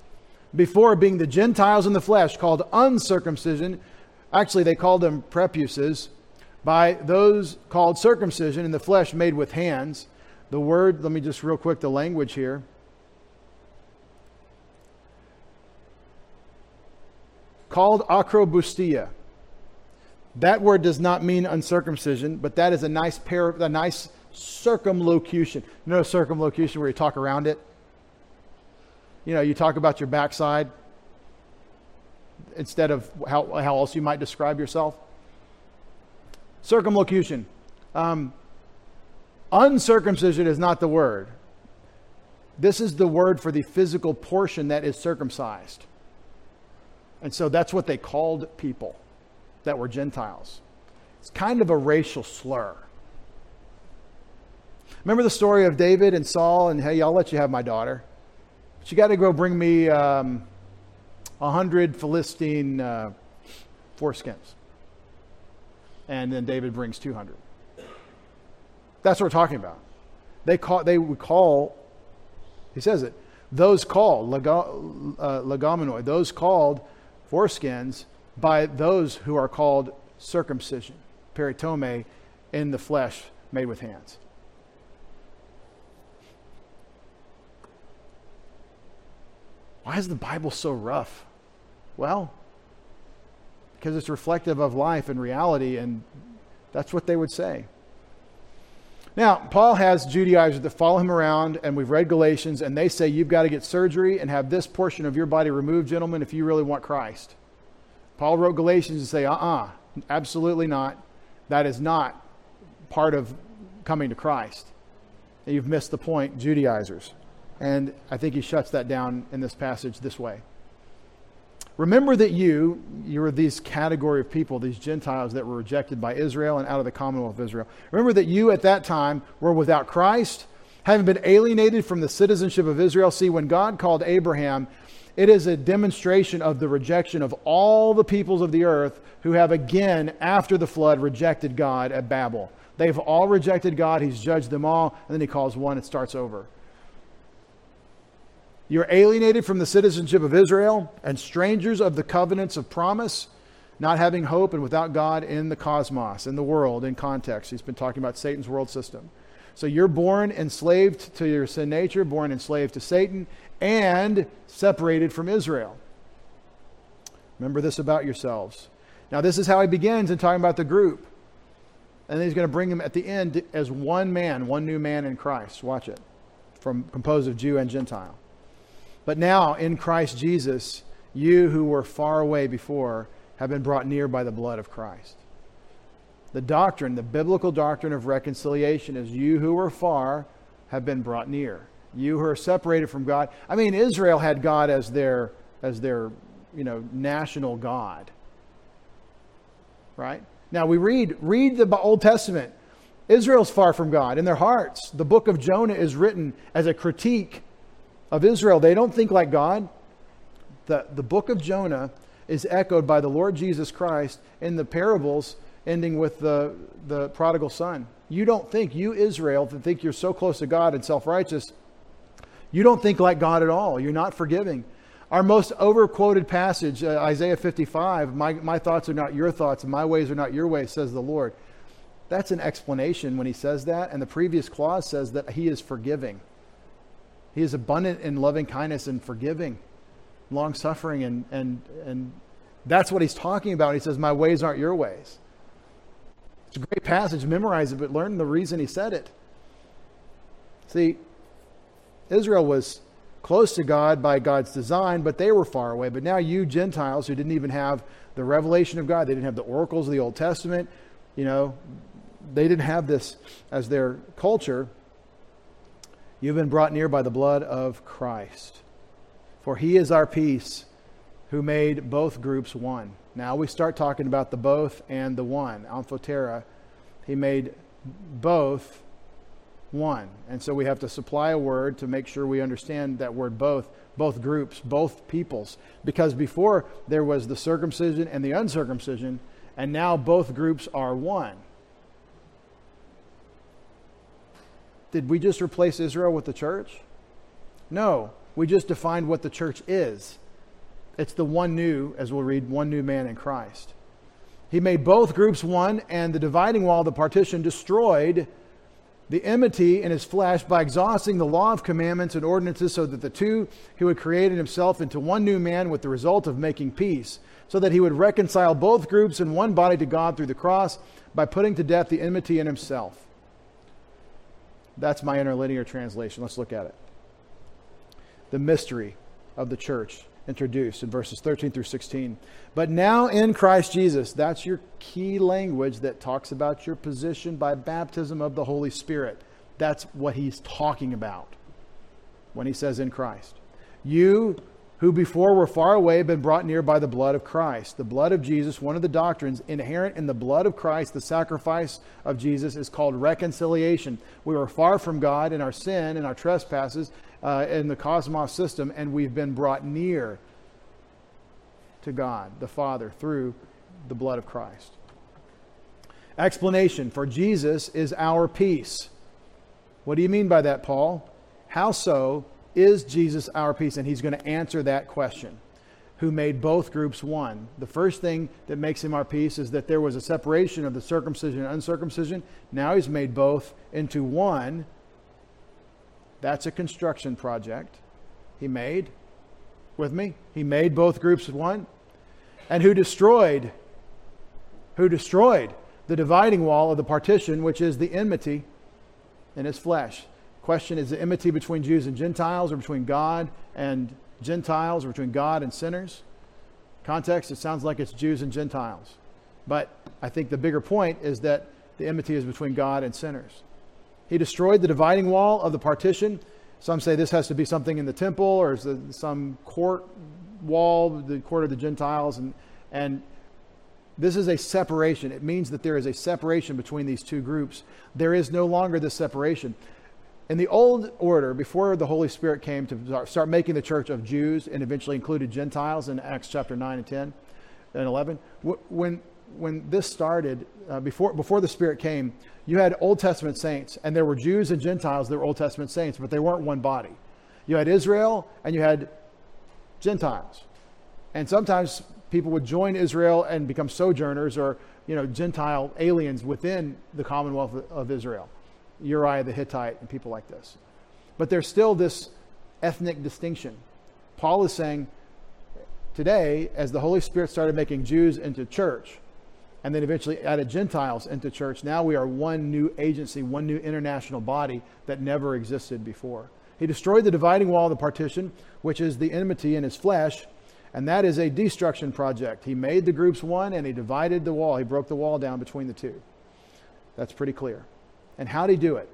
before being the Gentiles in the flesh, called uncircumcision," actually they called them prepuces, "by those called circumcision in the flesh made with hands, The word, let me just real quick, the language here. Called acrobustia. That word does not mean uncircumcision, but that is a nice pair, a nice circumlocution. You know, circumlocution where you talk around it. You know, you talk about your backside instead of how, how else you might describe yourself. Circumlocution. Um, uncircumcision is not the word. This is the word for the physical portion that is circumcised. And so that's what they called people that were Gentiles. It's kind of a racial slur. Remember the story of David and Saul and, hey, I'll let you have my daughter. But you got to go bring me um, one hundred Philistine uh, foreskins. And then David brings two hundred. That's what we're talking about. They call, they would call, he says it, those called, lega, uh, legomenoi, those called foreskins by those who are called circumcision, peritome, in the flesh made with hands. Why is the Bible so rough? Well, because it's reflective of life and reality, and that's what they would say. Now, Paul has Judaizers that follow him around, and we've read Galatians, and they say, you've got to get surgery and have this portion of your body removed, gentlemen, if you really want Christ. Paul wrote Galatians to say, uh-uh, absolutely not. That is not part of coming to Christ. And you've missed the point, Judaizers. And I think he shuts that down in this passage this way. Remember that you, you were these category of people, these Gentiles that were rejected by Israel and out of the commonwealth of Israel. Remember that you at that time were without Christ, having been alienated from the citizenship of Israel. See, when God called Abraham, it is a demonstration of the rejection of all the peoples of the earth who have again, after the flood, rejected God at Babel. They've all rejected God. He's judged them all. And then he calls one and starts over. You're alienated from the citizenship of Israel and strangers of the covenants of promise, not having hope and without God in the cosmos, in the world, in context. He's been talking about Satan's world system. So you're born enslaved to your sin nature, born enslaved to Satan, and separated from Israel. Remember this about yourselves. Now this is how he begins in talking about the group. And then he's going to bring them at the end as one man, one new man in Christ. Watch it. From composed of Jew and Gentile. But now in Christ Jesus, you who were far away before have been brought near by the blood of Christ. The doctrine, the biblical doctrine of reconciliation is you who were far have been brought near. You who are separated from God. I mean, Israel had God as their, as their, you know, national God. Right? Now we read, read the Old Testament. Israel's far from God in their hearts. The book of Jonah is written as a critique of Israel. They don't think like God. The, the book of Jonah is echoed by the Lord Jesus Christ in the parables ending with the, the prodigal son. You don't think, you Israel, to think you're so close to God and self-righteous, you don't think like God at all. You're not forgiving. Our most overquoted passage, uh, Isaiah fifty-five, my, my thoughts are not your thoughts and my ways are not your ways, says the Lord. That's an explanation when he says that. And the previous clause says that he is forgiving. He is abundant in loving kindness and forgiving, long suffering. And, and, and that's what he's talking about. He says, my ways aren't your ways. It's a great passage. Memorize it, but learn the reason he said it. See, Israel was close to God by God's design, but they were far away. But now you Gentiles who didn't even have the revelation of God, they didn't have the oracles of the Old Testament, you know, they didn't have this as their culture. You've been brought near by the blood of Christ. For he is our peace, who made both groups one. Now we start talking about the both and the one. Amphotera, he made both one. And so we have to supply a word to make sure we understand that word both, both groups, both peoples. Because before there was the circumcision and the uncircumcision, and now both groups are one. Did we just replace Israel with the church? No, we just defined what the church is. It's the one new, as we'll read, one new man in Christ. He made both groups one, and the dividing wall, the partition, destroyed, the enmity in his flesh by exhausting the law of commandments and ordinances, so that the two he would create in himself into one new man, with the result of making peace, so that he would reconcile both groups in one body to God through the cross by putting to death the enmity in himself. That's my interlinear translation. Let's look at it. The mystery of the church introduced in verses thirteen through sixteen. But now in Christ Jesus, that's your key language that talks about your position by baptism of the Holy Spirit. That's what he's talking about when he says in Christ. You who before were far away have been brought near by the blood of Christ. The blood of Jesus, one of the doctrines inherent in the blood of Christ, the sacrifice of Jesus, is called reconciliation. We were far from God in our sin and our trespasses, Uh, in the cosmos system, and we've been brought near to God the Father through the blood of Christ. Explanation: for Jesus is our peace. What do you mean by that, Paul? How so is Jesus our peace? And he's going to answer that question. Who made both groups one? The first thing that makes him our peace is that there was a separation of the circumcision and uncircumcision. Now he's made both into one. That's a construction project he made. With me? He made both groups one. And who destroyed, who destroyed the dividing wall of the partition, which is the enmity in his flesh. Question: is the enmity between Jews and Gentiles, or between God and Gentiles, or between God and sinners? Context, it sounds like it's Jews and Gentiles. But I think the bigger point is that the enmity is between God and sinners. He destroyed the dividing wall of the partition. Some say this has to be something in the temple, or is it some court wall, the court of the Gentiles. And, and this is a separation. It means that there is a separation between these two groups. There is no longer this separation. In the old order, before the Holy Spirit came to start making the church of Jews and eventually included Gentiles in Acts chapter nine and ten and eleven, when When this started, uh, before before the Spirit came, you had Old Testament saints, and there were Jews and Gentiles that were Old Testament saints, but they weren't one body. You had Israel, and you had Gentiles. And sometimes people would join Israel and become sojourners, or, you know, Gentile aliens within the Commonwealth of Israel. Uriah the Hittite and people like this. But there's still this ethnic distinction. Paul is saying today, as the Holy Spirit started making Jews into church, and then eventually added Gentiles into church, now we are one new agency, one new international body that never existed before. He destroyed the dividing wall of the partition, which is the enmity in his flesh, and that is a destruction project. He made the groups one, and he divided the wall. He broke the wall down between the two. That's pretty clear. And how did he do it?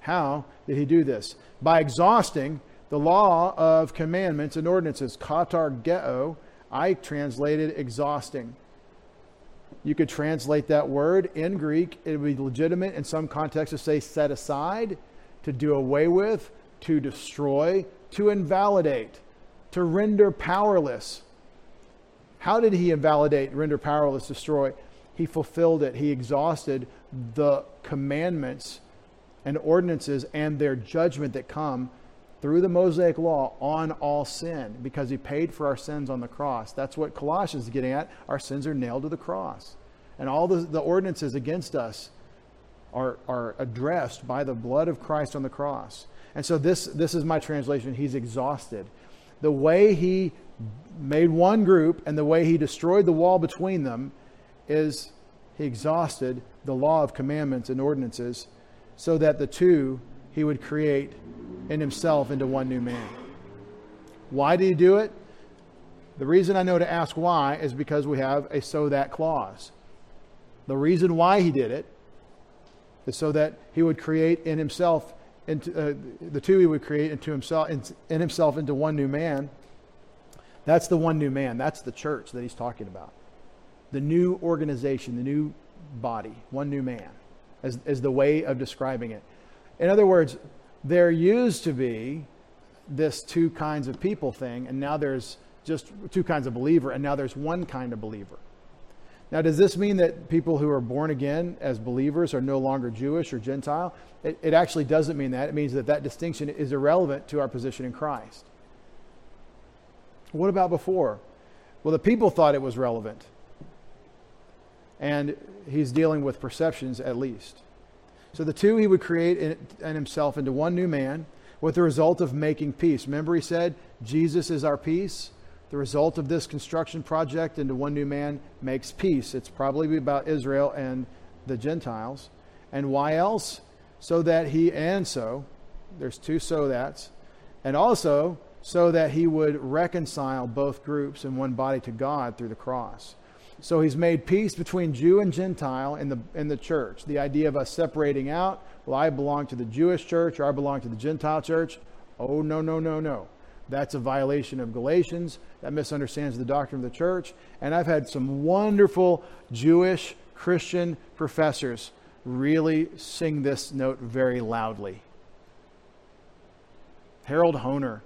How did he do this? By exhausting the law of commandments and ordinances. Katargeo, I translated exhausting. You could translate that word in Greek. It would be legitimate in some contexts to say set aside, to do away with, to destroy, to invalidate, to render powerless. How did he invalidate, render powerless, destroy? He fulfilled it. He exhausted the commandments and ordinances and their judgment that come through the Mosaic law on all sin, because he paid for our sins on the cross. That's what Colossians is getting at. Our sins are nailed to the cross. And all the, the ordinances against us are, are addressed by the blood of Christ on the cross. And so this, this is my translation. He's exhausted. The way he made one group and the way he destroyed the wall between them is he exhausted the law of commandments and ordinances, so that the two he would create in himself into one new man. Why did he do it? The reason I know to ask why is because we have a so that clause. The reason why he did it is so that he would create in himself, into, uh, the two he would create into himself, in, in himself into one new man. That's the one new man. That's the church that he's talking about. The new organization, the new body, one new man, as is the way of describing it. In other words, there used to be this two kinds of people thing, and now there's just two kinds of believer, and now there's one kind of believer. Now, does this mean that people who are born again as believers are no longer Jewish or Gentile? It, it actually doesn't mean that. It means that that distinction is irrelevant to our position in Christ. What about before? Well, the people thought it was relevant. And he's dealing with perceptions, at least. So the two he would create in, in himself into one new man, with the result of making peace. Remember he said, Jesus is our peace. The result of this construction project into one new man makes peace. It's probably about Israel and the Gentiles. And why else? So that he, and so, there's two so that's, and also so that he would reconcile both groups in one body to God through the cross. So he's made peace between Jew and Gentile in the in the church. The idea of us separating out, well, I belong to the Jewish church, or I belong to the Gentile church. Oh, no, no, no, no. That's a violation of Galatians. That misunderstands the doctrine of the church. And I've had some wonderful Jewish Christian professors really sing this note very loudly. Harold Honer,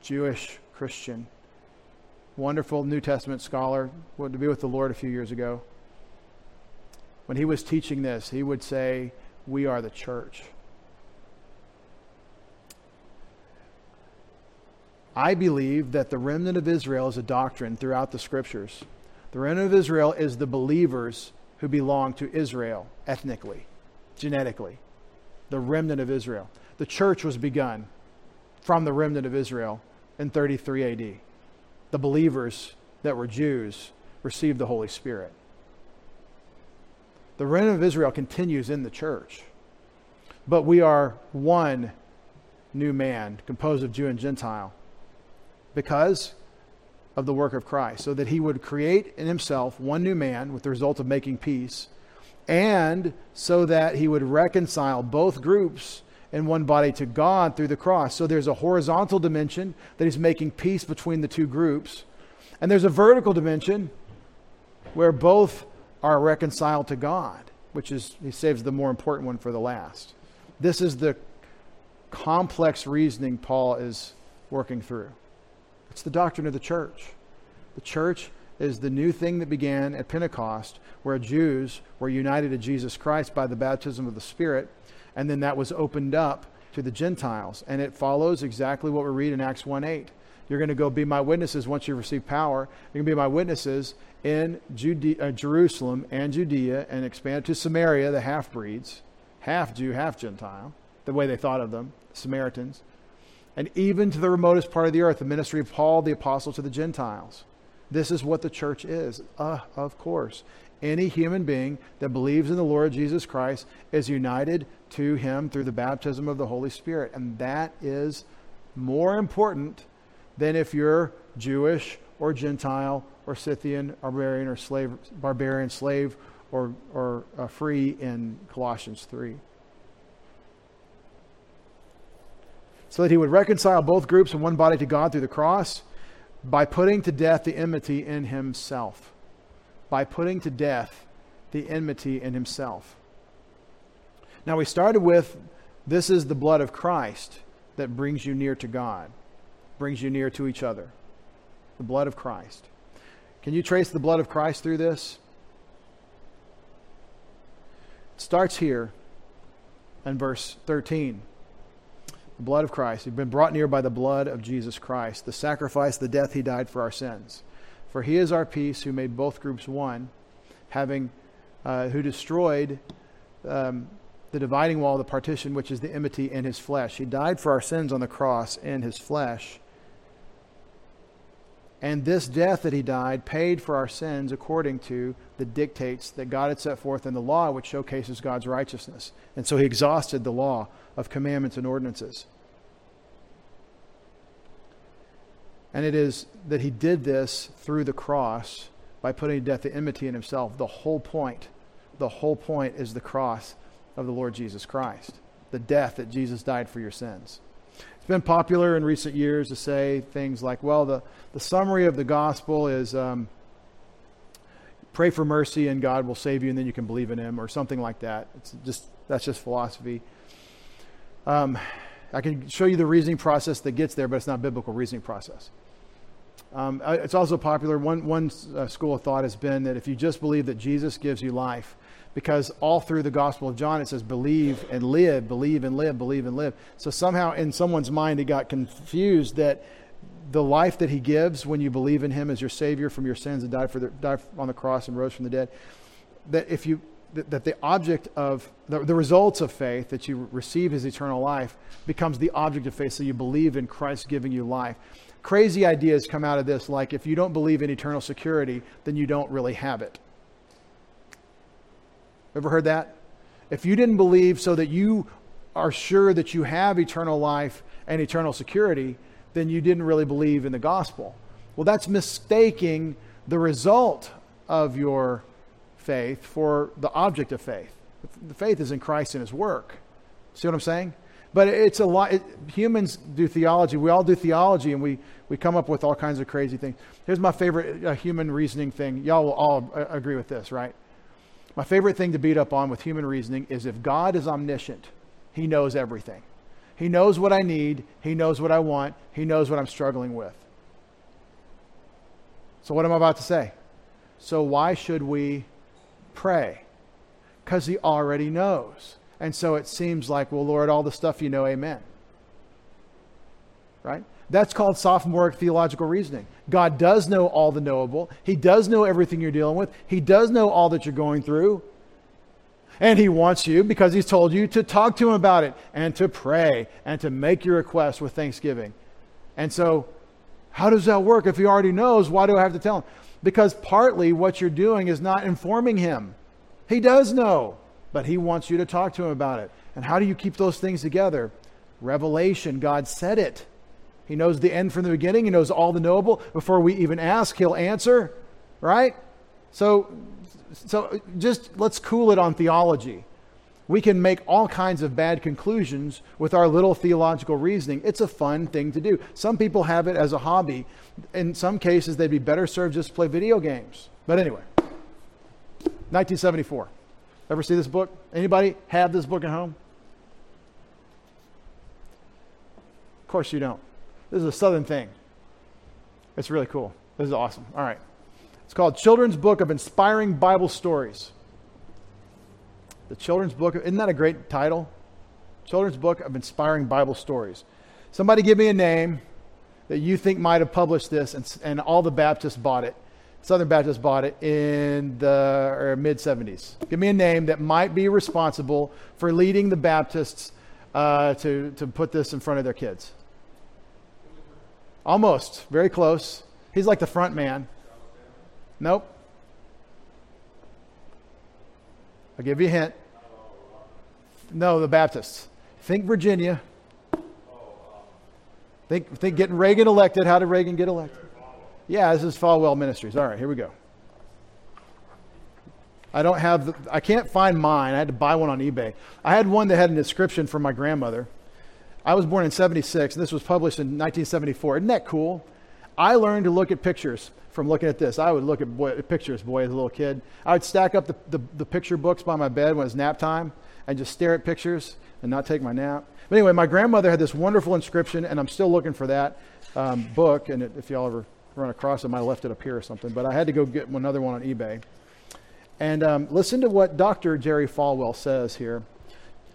Jewish Christian, wonderful New Testament scholar, went to be with the Lord a few years ago. When he was teaching this, he would say, we are the church. I believe that the remnant of Israel is a doctrine throughout the scriptures. The remnant of Israel is the believers who belong to Israel ethnically, genetically. The remnant of Israel. The church was begun from the remnant of Israel in thirty-three A D. The believers that were Jews received the Holy Spirit. The remnant of Israel continues in the church. But we are one new man, composed of Jew and Gentile, because of the work of Christ, so that he would create in himself one new man with the result of making peace, and so that he would reconcile both groups in one body to God through the cross. So there's a horizontal dimension that he's making peace between the two groups. And there's a vertical dimension where both are reconciled to God, which is, he saves the more important one for the last. This is the complex reasoning Paul is working through. It's the doctrine of the church. The church is the new thing that began at Pentecost, where Jews were united to Jesus Christ by the baptism of the Spirit. And then that was opened up to the Gentiles. And it follows exactly what we read in Acts one eight. You're going to go be my witnesses once you receive power. You're going to be my witnesses in Judea, uh, Jerusalem and Judea, and expand to Samaria, the half-breeds, half-Jew, half-Gentile, the way they thought of them, Samaritans, and even to the remotest part of the earth, the ministry of Paul, the apostle, to the Gentiles. This is what the church is, uh, of course. Any human being that believes in the Lord Jesus Christ is united to him through the baptism of the Holy Spirit. And that is more important than if you're Jewish or Gentile or Scythian, barbarian or slave, barbarian, slave or, or uh, free in Colossians three. So that he would reconcile both groups in one body to God through the cross by putting to death the enmity in himself. By putting to death the enmity in himself. Now we started with, this is the blood of Christ that brings you near to God, brings you near to each other. The blood of Christ. Can you trace the blood of Christ through this? It starts here in verse thirteen. The blood of Christ. You've been brought near by the blood of Jesus Christ, the sacrifice, the death he died for our sins. For he is our peace, who made both groups one, having uh, who destroyed um, the dividing wall, the partition, which is the enmity, in his flesh. He died for our sins on the cross in his flesh. And this death that he died paid for our sins according to the dictates that God had set forth in the law, which showcases God's righteousness. And so he exhausted the law of commandments and ordinances. And it is that he did this through the cross by putting to death the enmity in himself. The whole point, the whole point is the cross of the Lord Jesus Christ. The death that Jesus died for your sins. It's been popular in recent years to say things like, well, the, the summary of the gospel is um, pray for mercy and God will save you and then you can believe in him, or something like that. It's just, that's just philosophy. Um, I can show you the reasoning process that gets there, but it's not biblical reasoning process. Um, it's also popular. One, one uh, school of thought has been that if you just believe that Jesus gives you life, because all through the Gospel of John, it says, believe and live, believe and live, believe and live. So somehow in someone's mind, it got confused that the life that he gives when you believe in him as your Savior from your sins and died, for the, died on the cross and rose from the dead, that if you that the object of, the, the results of faith that you receive is eternal life becomes the object of faith. So you believe in Christ giving you life. Crazy ideas come out of this, like if you don't believe in eternal security, then you don't really have it. Ever heard that? If you didn't believe so that you are sure that you have eternal life and eternal security, then you didn't really believe in the gospel. Well, that's mistaking the result of your faith for the object of faith. The faith is in Christ and his work. See what I'm saying? But it's a lot. It, humans do theology. We all do theology, and we, we come up with all kinds of crazy things. Here's my favorite uh, human reasoning thing. Y'all will all uh, agree with this, right? My favorite thing to beat up on with human reasoning is if God is omniscient, he knows everything. He knows what I need. He knows what I want. He knows what I'm struggling with. So what am I about to say? So why should we pray? Because he already knows. And so it seems like, well, Lord, all the stuff you know, amen. Right? That's called sophomoric theological reasoning. God does know all the knowable. He does know everything you're dealing with. He does know all that you're going through. And he wants you, because he's told you to talk to him about it and to pray and to make your request with thanksgiving. And so how does that work? If he already knows, why do I have to tell him? Because partly what you're doing is not informing him. He does know, but he wants you to talk to him about it. And how do you keep those things together? Revelation. God said it. He knows the end from the beginning. He knows all the knowable. Before we even ask, he'll answer, right? So, so just let's cool it on theology. We can make all kinds of bad conclusions with our little theological reasoning. It's a fun thing to do. Some people have it as a hobby. In some cases, they'd be better served just to play video games. But anyway, nineteen seventy-four. Ever see this book? Anybody have this book at home? Of course you don't. This is a Southern thing. It's really cool. This is awesome. All right. It's called Children's Book of Inspiring Bible Stories. The Children's Book. Isn't that a great title? Children's Book of Inspiring Bible Stories. Somebody give me a name that you think might have published this, and, and all the Baptists bought it. Southern Baptists bought it in the mid-seventies. Give me a name that might be responsible for leading the Baptists uh, to, to put this in front of their kids. Almost. Very close. He's like the front man. Nope. I'll give you a hint. No, the Baptists. Think Virginia. Think think getting Reagan elected. How did Reagan get elected? Yeah, this is Falwell Ministries. All right, here we go. I don't have the, I can't find mine. I had to buy one on eBay. I had one that had an inscription from my grandmother. I was born in seventy-six, and this was published in nineteen seventy-four. Isn't that cool? I learned to look at pictures from looking at this. I would look at boy, pictures, boy, as a little kid. I would stack up the, the, the picture books by my bed when it was nap time and just stare at pictures and not take my nap. But anyway, my grandmother had this wonderful inscription, and I'm still looking for that um, book. And it, if y'all ever run across it, I might have left it up here or something. But I had to go get another one on eBay. And um, listen to what Doctor Jerry Falwell says here.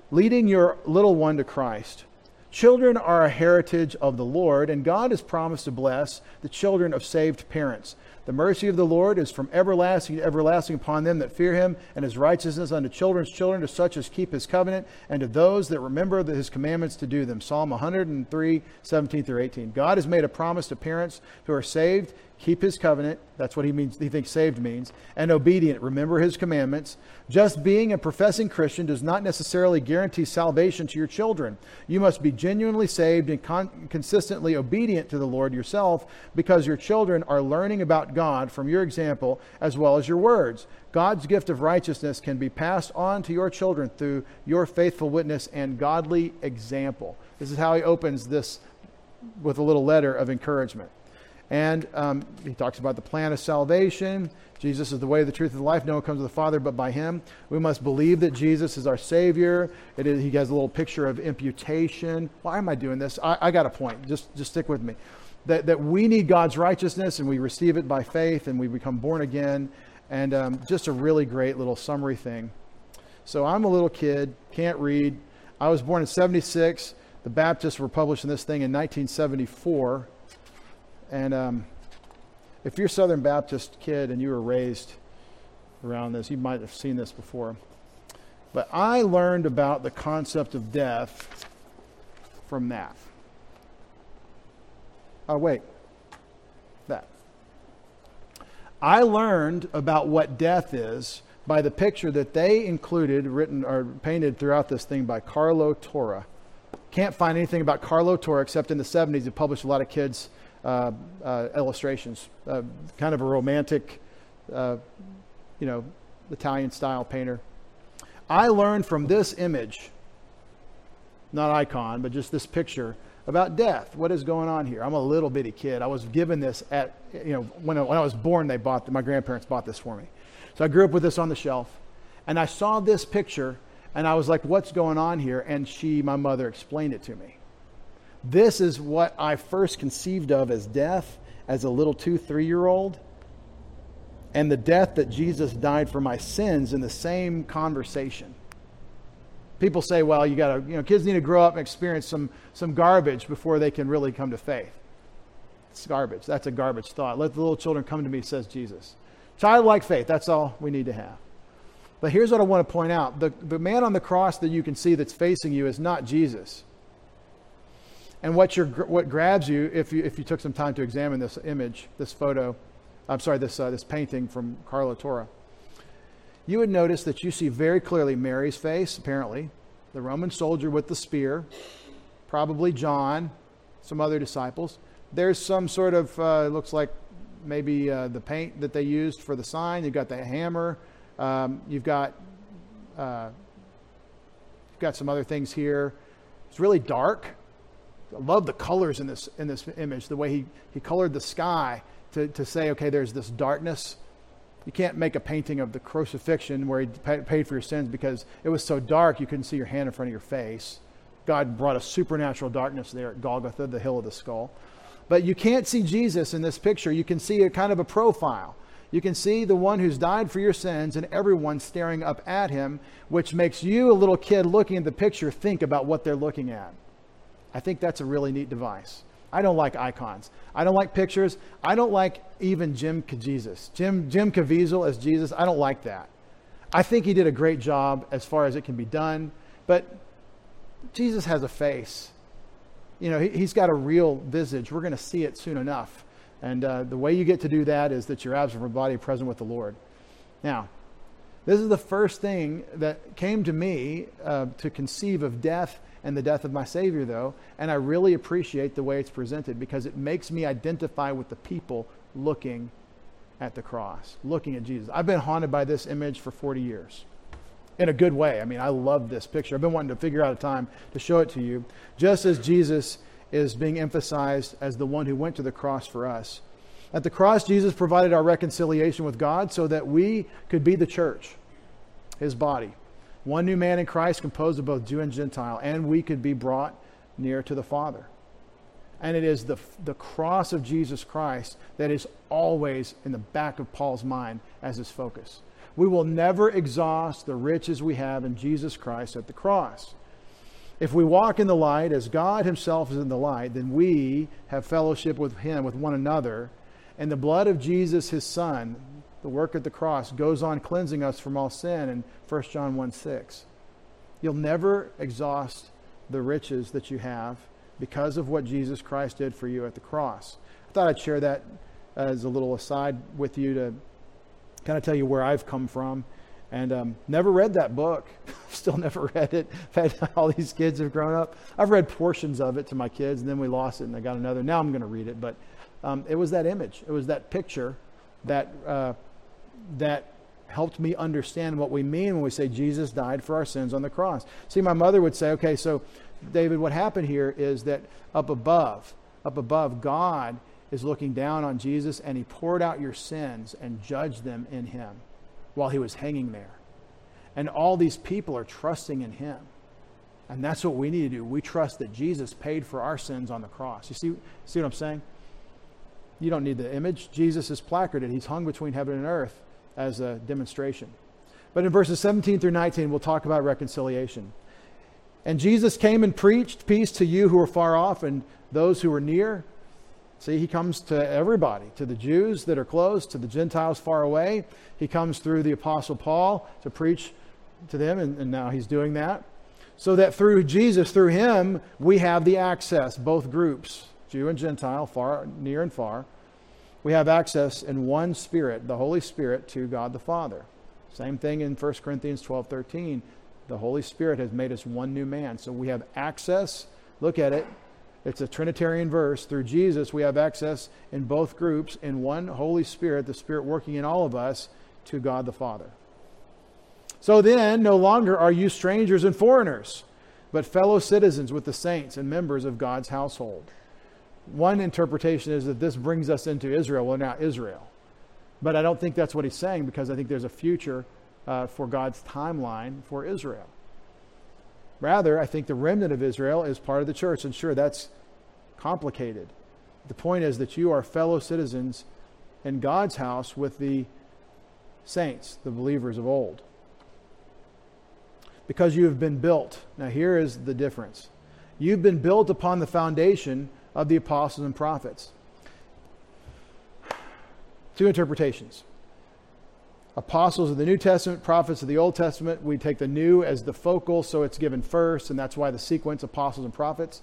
Leading your little one to Christ. Children are a heritage of the Lord, and God has promised to bless the children of saved parents. The mercy of the Lord is from everlasting to everlasting upon them that fear him, and his righteousness unto children's children, to such as keep his covenant, and to those that remember his commandments to do them. Psalm one oh three, seventeen through eighteen. God has made a promise to parents who are saved, keep his covenant. That's what he means. He thinks saved means. And obedient. Remember his commandments. Just being a professing Christian does not necessarily guarantee salvation to your children. You must be genuinely saved and con- consistently obedient to the Lord yourself, because your children are learning about God from your example as well as your words. God's gift of righteousness can be passed on to your children through your faithful witness and godly example. This is how he opens this, with a little letter of encouragement. And um, he talks about the plan of salvation. Jesus is the way, the truth, and the life. No one comes to the Father but by him. We must believe that Jesus is our Savior. It is, he has a little picture of imputation. Why am I doing this? I, I got a point. Just just stick with me. That, that we need God's righteousness, and we receive it by faith, and we become born again. And um, just a really great little summary thing. So I'm a little kid, can't read. I was born in seventy-six. The Baptists were publishing this thing in nineteen seventy-four. And um, if you're a Southern Baptist kid and you were raised around this. You might have seen this before. But I learned about the concept of death from that. Oh, wait. That. I learned about what death is by the picture that they included, written or painted throughout this thing by Carlo Tora. Can't find anything about Carlo Tora except in the seventies. He published a lot of kids' uh, uh, illustrations. Uh, kind of a romantic, uh, you know, Italian-style painter. I learned from this image, not icon, but just this picture, about death. What is going on here? I'm a little bitty kid. I was given this at, you know, when I, when I was born, they bought, my grandparents bought this for me. So I grew up with this on the shelf, and I saw this picture, and I was like, what's going on here? And she, my mother, explained it to me. This is what I first conceived of as death as a little two, three-year-old, and the death that Jesus died for my sins in the same conversation. People say, well, you gotta, you know, kids need to grow up and experience some some garbage before they can really come to faith. It's garbage. That's a garbage thought. Let the little children come to me, says Jesus. Childlike faith, that's all we need to have. But here's what I want to point out. The, the man on the cross that you can see that's facing you is not Jesus. And what your what grabs you, if you if you took some time to examine this image, this photo, I'm sorry, this uh, this painting from Carlo Tora, you would notice that you see very clearly Mary's face, apparently, the Roman soldier with the spear, probably John, some other disciples. There's some sort of, uh, looks like maybe uh, the paint that they used for the sign. You've got the hammer. Um, you've got uh, you've got some other things here. It's really dark. I love the colors in this in this image, the way he, he colored the sky to, to say, okay, there's this darkness. You can't make a painting of the crucifixion where he paid for your sins because it was so dark you couldn't see your hand in front of your face. God brought a supernatural darkness there at Golgotha, the hill of the skull. But you can't see Jesus in this picture. You can see a kind of a profile. You can see the one who's died for your sins and everyone staring up at him, which makes you, a little kid looking at the picture, think about what they're looking at. I think that's a really neat device. I don't like icons. I don't like pictures. I don't like even Jim Caviezel. Jim Jim Caviezel as Jesus, I don't like that. I think he did a great job as far as it can be done, but Jesus has a face. You know, he, he's got a real visage. We're going to see it soon enough. And uh, the way you get to do that is that you're absent from body, present with the Lord. Now, this is the first thing that came to me uh, to conceive of death and the death of my Savior, though, and I really appreciate the way it's presented because it makes me identify with the people looking at the cross, looking at Jesus. I've been haunted by this image for forty years in a good way. I mean, I love this picture. I've been wanting to figure out a time to show it to you. Just as Jesus is being emphasized as the one who went to the cross for us. At the cross, Jesus provided our reconciliation with God so that we could be the church, his body. One new man in Christ composed of both Jew and Gentile, and we could be brought near to the Father. And it is the, the cross of Jesus Christ that is always in the back of Paul's mind as his focus. We will never exhaust the riches we have in Jesus Christ at the cross. If we walk in the light as God himself is in the light, then we have fellowship with him, with one another, and the blood of Jesus, his son, the work at the cross, goes on cleansing us from all sin in First John one six. You'll never exhaust the riches that you have because of what Jesus Christ did for you at the cross. I thought I'd share that as a little aside with you to kind of tell you where I've come from. And um, never read that book. Still never read it. I've had all these kids have grown up. I've read portions of it to my kids, and then we lost it, and I got another. Now I'm going to read it. But um, it was that image. It was that picture that... Uh, that helped me understand what we mean when we say Jesus died for our sins on the cross. See, my mother would say, okay, so David, what happened here is that up above, up above, God is looking down on Jesus and he poured out your sins and judged them in him while he was hanging there. And all these people are trusting in him. And that's what we need to do. We trust that Jesus paid for our sins on the cross. You see, see what I'm saying? You don't need the image. Jesus is placarded. He's hung between heaven and earth as a demonstration. But in verses seventeen through nineteen, we'll talk about reconciliation. And Jesus came and preached peace to you who were far off and those who were near. See, he comes to everybody, to the Jews that are close, to the Gentiles far away. He comes through the Apostle Paul to preach to them, and, and now he's doing that. So that through Jesus, through him, we have the access, both groups, Jew and Gentile, far, near and far. We have access in one Spirit, the Holy Spirit, to God the Father. Same thing in First Corinthians twelve thirteen. The Holy Spirit has made us one new man. So we have access. Look at it. It's a Trinitarian verse. Through Jesus, we have access in both groups, in one Holy Spirit, the Spirit working in all of us, to God the Father. So then, no longer are you strangers and foreigners, but fellow citizens with the saints and members of God's household. One interpretation is that this brings us into Israel. Well, now Israel. But I don't think that's what he's saying, because I think there's a future uh, for God's timeline for Israel. Rather, I think the remnant of Israel is part of the church. And sure, that's complicated. The point is that you are fellow citizens in God's house with the saints, the believers of old. Because you have been built. Now here is the difference. You've been built upon the foundation of the apostles and prophets. Two interpretations. Apostles of the New Testament, prophets of the Old Testament. We take the new as the focal, so it's given first, and that's why the sequence, apostles and prophets,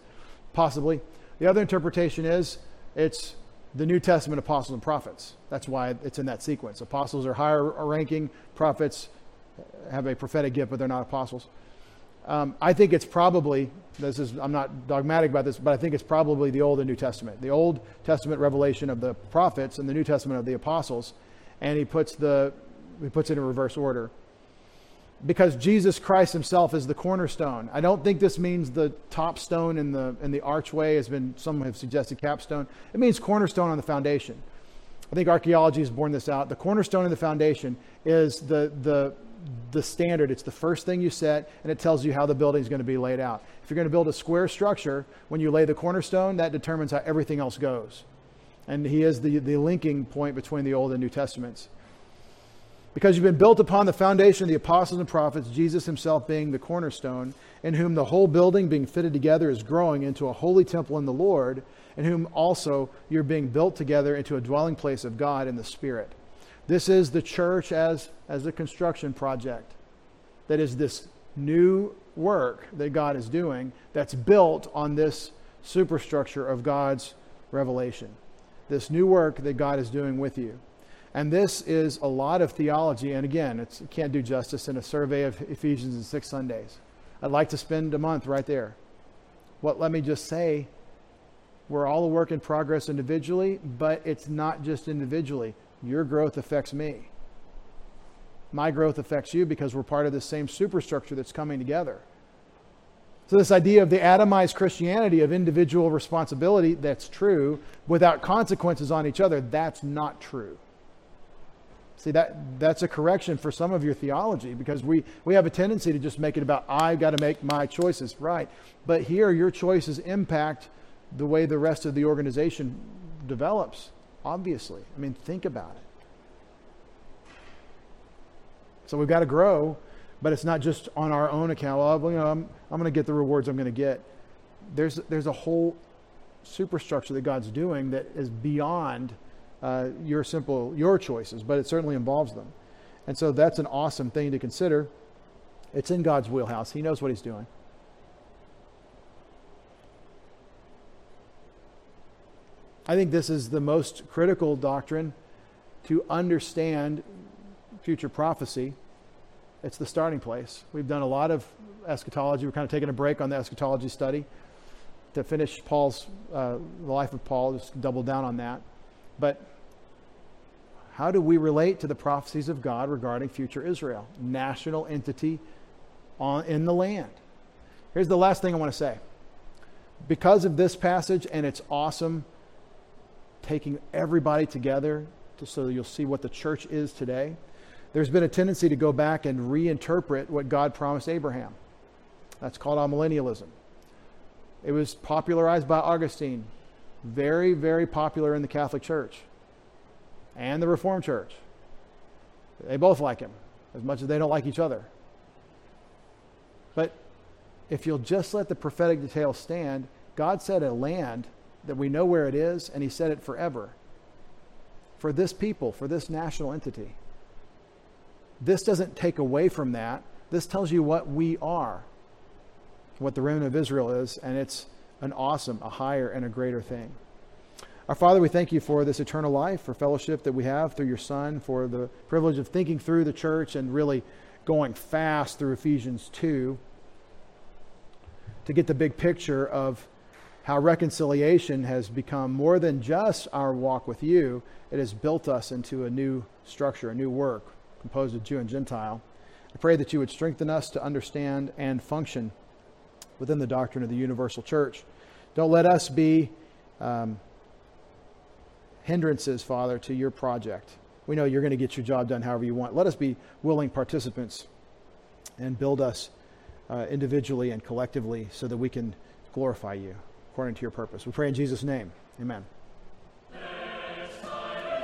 possibly. The other interpretation is it's the New Testament apostles and prophets. That's why it's in that sequence. Apostles are higher ranking, prophets have a prophetic gift, but they're not apostles. Um, I think it's probably, this is, I'm not dogmatic about this, but I think it's probably the Old and New Testament. The Old Testament revelation of the prophets and the New Testament of the apostles, and he puts the He puts it in reverse order, because Jesus Christ himself is the cornerstone. I don't think this means the top stone in the in the archway has been, some have suggested capstone. It means cornerstone on the foundation. I think archaeology has borne this out. The cornerstone in the foundation is the the the standard. It's the first thing you set, and it tells you how the building is going to be laid out. If you're going to build a square structure, when you lay the cornerstone, that determines how everything else goes. And he is the the linking point between the Old and New Testaments. Because you've been built upon the foundation of the apostles and prophets, Jesus himself being the cornerstone, in whom the whole building being fitted together is growing into a holy temple in the Lord, in whom also you're being built together into a dwelling place of God in the Spirit. This is the church as, as a construction project. That is this new work that God is doing that's built on this superstructure of God's revelation. This new work that God is doing with you. And this is a lot of theology. And again, it's, it can't do justice in a survey of Ephesians in six Sundays. I'd like to spend a month right there. Well, let me just say, we're all a work in progress individually, but it's not just individually. Your growth affects me. My growth affects you, because we're part of the same superstructure that's coming together. So this idea of the atomized Christianity of individual responsibility, that's true, without consequences on each other, that's not true. See, that that's a correction for some of your theology, because we, we have a tendency to just make it about, I've got to make my choices, right? But here, your choices impact the way the rest of the organization develops, obviously. I mean, think about it. So we've got to grow, but it's not just on our own account. Well, you know, I'm, I'm going to get the rewards I'm going to get. There's, there's a whole superstructure that God's doing that is beyond Uh, your simple, your choices, but it certainly involves them. And so that's an awesome thing to consider. It's in God's wheelhouse. He knows what he's doing. I think this is the most critical doctrine to understand future prophecy. It's the starting place. We've done a lot of eschatology. We're kind of taking a break on the eschatology study to finish Paul's, uh, the life of Paul, just double down on that. But how do we relate to the prophecies of God regarding future Israel? National entity on, in the land. Here's the last thing I want to say. Because of this passage, and it's awesome, taking everybody together to, so you'll see what the church is today, there's been a tendency to go back and reinterpret what God promised Abraham. That's called amillennialism. It was popularized by Augustine. Very, very popular in the Catholic Church and the Reformed Church. They both like him as much as they don't like each other. But if you'll just let the prophetic details stand, God said a land that we know where it is, and he said it forever. For this people, for this national entity. This doesn't take away from that. This tells you what we are, what the remnant of Israel is, and it's an awesome, a higher, and a greater thing. Our Father, we thank you for this eternal life, for fellowship that we have through your Son, for the privilege of thinking through the church and really going fast through Ephesians two to get the big picture of how reconciliation has become more than just our walk with you. It has built us into a new structure, a new work composed of Jew and Gentile. I pray that you would strengthen us to understand and function within the doctrine of the universal church. Don't let us be um, hindrances, Father, to your project. We know you're going to get your job done however you want. Let us be willing participants and build us uh, individually and collectively so that we can glorify you according to your purpose. We pray in Jesus' name. Amen.